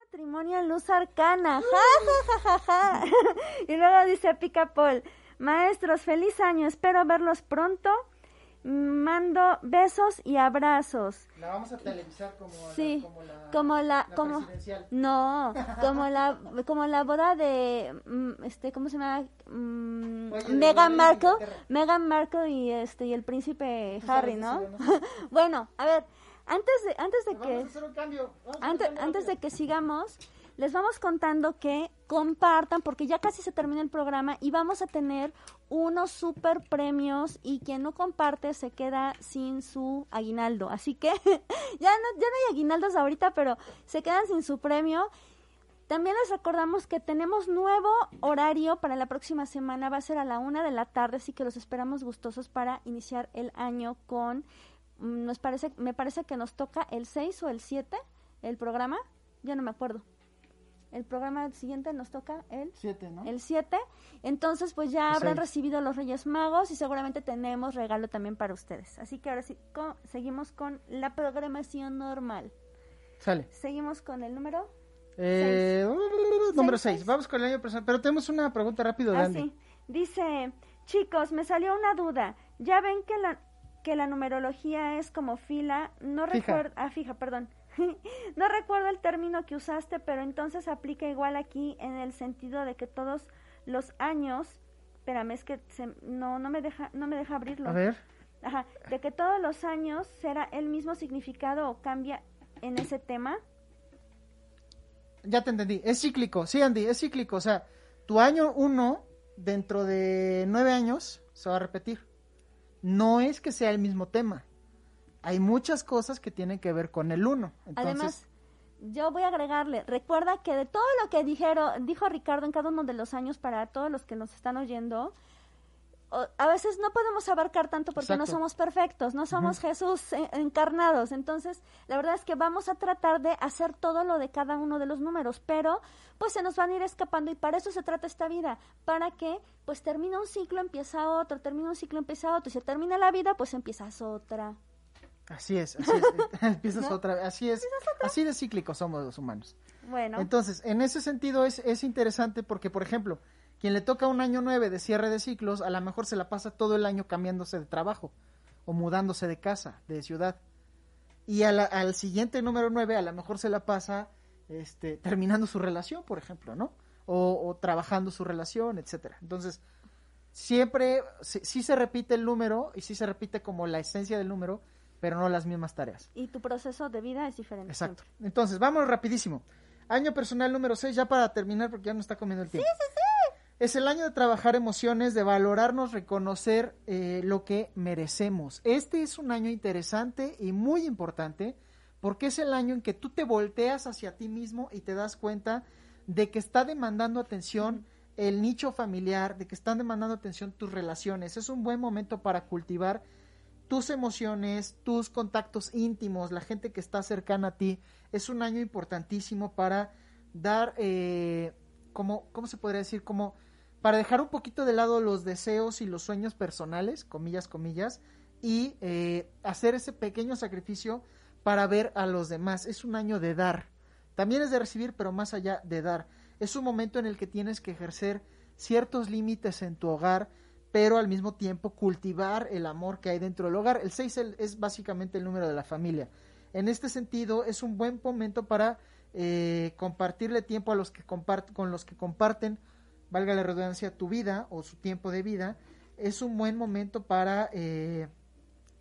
Matrimonio Luz Arcana. Y luego dice Picapol, maestros, feliz año, espero verlos pronto. Mando besos y abrazos. La vamos a televisar como la boda de ¿cómo se llama? Meghan Markle y el príncipe Harry, ¿no? Bueno, a ver, antes de que sigamos, les vamos contando que compartan, porque ya casi se termina el programa y vamos a tener unos super premios, y quien no comparte se queda sin su aguinaldo. Así que ya no hay aguinaldos ahorita, pero se quedan sin su premio. También les recordamos que tenemos nuevo horario para la próxima semana, va a ser a la 1:00 p.m, así que los esperamos gustosos para iniciar el año con, me parece que nos toca el 6 o el 7, el programa, ya no me acuerdo. El programa siguiente nos toca el 7, ¿no? El 7. Entonces, pues ya habrán recibido los Reyes Magos y seguramente tenemos regalo también para ustedes. Así que ahora sí, seguimos con la programación normal. Sale. Seguimos con el número 6. Número 6. Vamos con el año personal. Pero tenemos una pregunta rápido, Andy. Sí. Dice, chicos, me salió una duda. Ya ven que la numerología es como fila. No recuerdo. Ah, fija, perdón. No recuerdo el término que usaste, pero entonces aplica igual aquí en el sentido de que todos los años, espérame, es que no me deja abrirlo. A ver. Ajá, de que todos los años será el mismo significado o cambia en ese tema. Ya te entendí, es cíclico, sí, Andy, es cíclico, o sea, tu año 1 dentro de 9 años se va a repetir. No es que sea el mismo tema. Hay muchas cosas que tienen que ver con el 1. Además, yo voy a agregarle, recuerda que de todo lo que dijo Ricardo en cada uno de los años, para todos los que nos están oyendo, a veces no podemos abarcar tanto porque no somos perfectos, no somos Jesús encarnados. Entonces, la verdad es que vamos a tratar de hacer todo lo de cada uno de los números, pero pues se nos van a ir escapando, y para eso se trata esta vida, para que pues termina un ciclo, empieza otro, termina un ciclo, empieza otro, y si termina la vida, pues empiezas otra. Así es, empiezas otra vez, así es, así de cíclicos somos los humanos. Bueno. Entonces, en ese sentido es interesante porque, por ejemplo, quien le toca un año 9 de cierre de ciclos, a lo mejor se la pasa todo el año cambiándose de trabajo o mudándose de casa, de ciudad. Y al siguiente número 9 a lo mejor se la pasa terminando su relación, por ejemplo, ¿no? O trabajando su relación, etcétera. Entonces, siempre sí se repite el número y sí se repite como la esencia del número, pero no las mismas tareas. Y tu proceso de vida es diferente. Exacto. Siempre. Entonces, vámonos rapidísimo. Año personal número 6, ya para terminar, porque ya no está comiendo el tiempo. Sí. Es el año de trabajar emociones, de valorarnos, reconocer lo que merecemos. Este es un año interesante y muy importante, porque es el año en que tú te volteas hacia ti mismo y te das cuenta de que está demandando atención el nicho familiar, de que están demandando atención tus relaciones. Es un buen momento para cultivar tus emociones, tus contactos íntimos, la gente que está cercana a ti. Es un año importantísimo para dar, ¿cómo se podría decir? Como para dejar un poquito de lado los deseos y los sueños personales, comillas, comillas, y hacer ese pequeño sacrificio para ver a los demás. Es un año de dar. También es de recibir, pero más allá de dar. Es un momento en el que tienes que ejercer ciertos límites en tu hogar, pero al mismo tiempo cultivar el amor que hay dentro del hogar. El 6 es básicamente el número de la familia. En este sentido, es un buen momento para compartirle tiempo a los que comparten, valga la redundancia, tu vida o su tiempo de vida. Es un buen momento para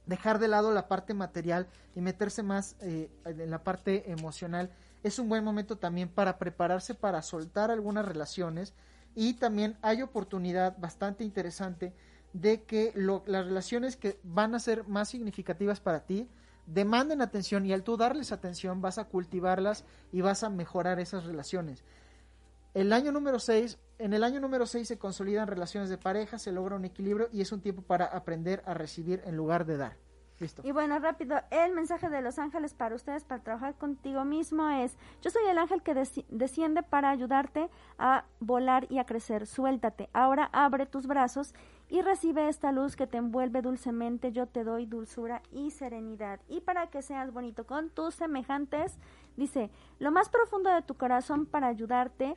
dejar de lado la parte material y meterse más en la parte emocional. Es un buen momento también para prepararse para soltar algunas relaciones, y también hay oportunidad bastante interesante de que las relaciones que van a ser más significativas para ti demanden atención, y al tú darles atención vas a cultivarlas y vas a mejorar esas relaciones. En el año número 6 se consolidan relaciones de pareja, se logra un equilibrio y es un tiempo para aprender a recibir en lugar de dar. Listo. Y bueno, rápido, el mensaje de los ángeles para ustedes, para trabajar contigo mismo es: yo soy el ángel que desciende para ayudarte a volar y a crecer. Suéltate, ahora abre tus brazos y recibe esta luz que te envuelve dulcemente. Yo te doy dulzura y serenidad. Y para que seas bonito con tus semejantes, dice: lo más profundo de tu corazón para ayudarte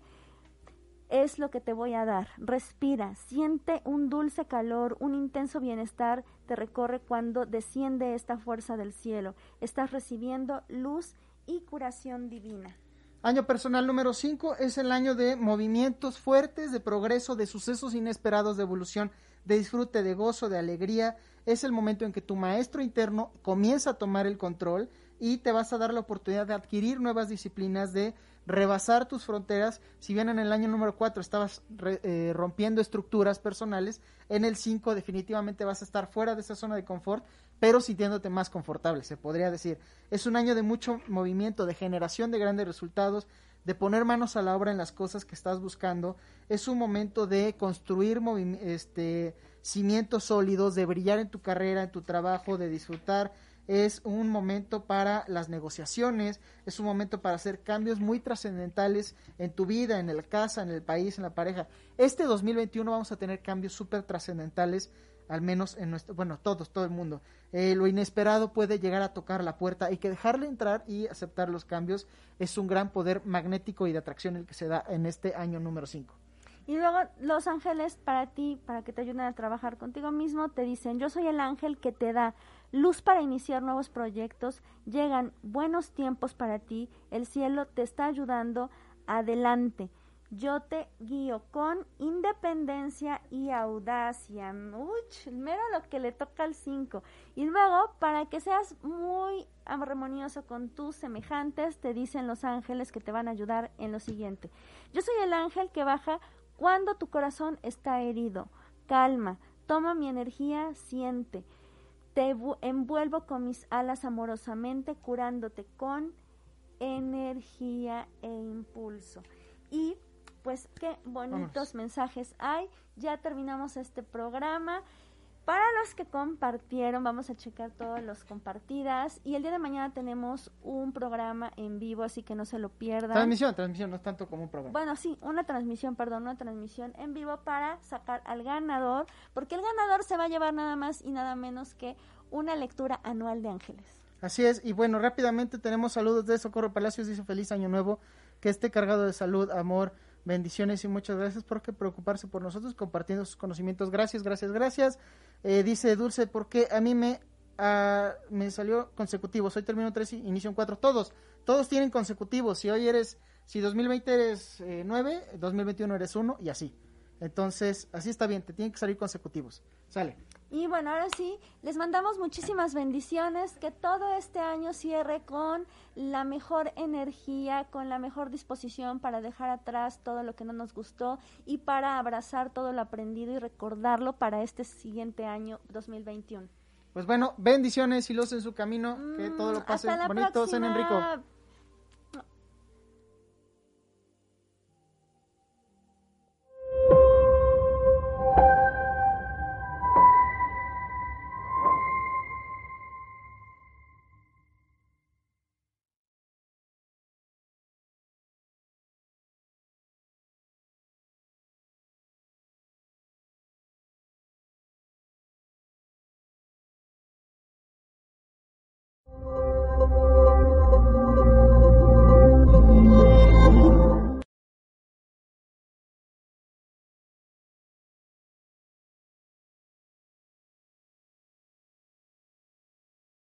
es lo que te voy a dar. Respira, siente un dulce calor, un intenso bienestar te recorre cuando desciende esta fuerza del cielo. Estás recibiendo luz y curación divina. Año personal número 5 es el año de movimientos fuertes, de progreso, de sucesos inesperados, de evolución, de disfrute, de gozo, de alegría. Es el momento en que tu maestro interno comienza a tomar el control y te vas a dar la oportunidad de adquirir nuevas disciplinas, de rebasar tus fronteras. Si bien en el año número 4 estabas rompiendo estructuras personales, en el 5 definitivamente vas a estar fuera de esa zona de confort, pero sintiéndote más confortable, se podría decir. Es un año de mucho movimiento, de generación de grandes resultados, de poner manos a la obra en las cosas que estás buscando. Es un momento de construir cimientos sólidos, de brillar en tu carrera, en tu trabajo, de disfrutar. Es un momento para las negociaciones, es un momento para hacer cambios muy trascendentales en tu vida, en la casa, en el país, en la pareja. Este 2021 vamos a tener cambios súper trascendentales, al menos en nuestro, bueno, todo el mundo. Lo inesperado puede llegar a tocar la puerta, y que dejarle entrar y aceptar los cambios es un gran poder magnético y de atracción el que se da en este año número 5. Y luego los ángeles para ti, para que te ayuden a trabajar contigo mismo, te dicen: yo soy el ángel que te da luz para iniciar nuevos proyectos, llegan buenos tiempos para ti, el cielo te está ayudando, adelante, yo te guío con independencia y audacia. Uy, mero lo que le toca al 5. Y luego, para que seas muy armonioso con tus semejantes, te dicen los ángeles que te van a ayudar en lo siguiente: yo soy el ángel que baja cuando tu corazón está herido. Calma, toma mi energía, siente. Te envuelvo con mis alas amorosamente, curándote con energía e impulso. Y pues qué bonitos mensajes hay. Ya terminamos este programa. Para los que compartieron, vamos a checar todos los compartidas. Y el día de mañana tenemos un programa en vivo, así que no se lo pierdan. Transmisión, no es tanto como un programa. Bueno, sí, una transmisión en vivo para sacar al ganador, porque el ganador se va a llevar nada más y nada menos que una lectura anual de ángeles. Así es, y bueno, rápidamente tenemos saludos de Socorro Palacios, dice: feliz año nuevo, que esté cargado de salud, amor, bendiciones y muchas gracias por preocuparse por nosotros, compartiendo sus conocimientos. Gracias. Dice Dulce: porque a mí me salió consecutivos, hoy termino 3 y inicio en 4, todos tienen consecutivos. Si 2020 eres 9, 2021 eres 1 y así. Entonces, así está bien, te tienen que salir consecutivos. Sale. Y bueno, ahora sí, les mandamos muchísimas bendiciones, que todo este año cierre con la mejor energía, con la mejor disposición para dejar atrás todo lo que no nos gustó y para abrazar todo lo aprendido y recordarlo para este siguiente año 2021. Pues bueno, bendiciones y luz en su camino, que todo lo pasen bonito, cenen rico.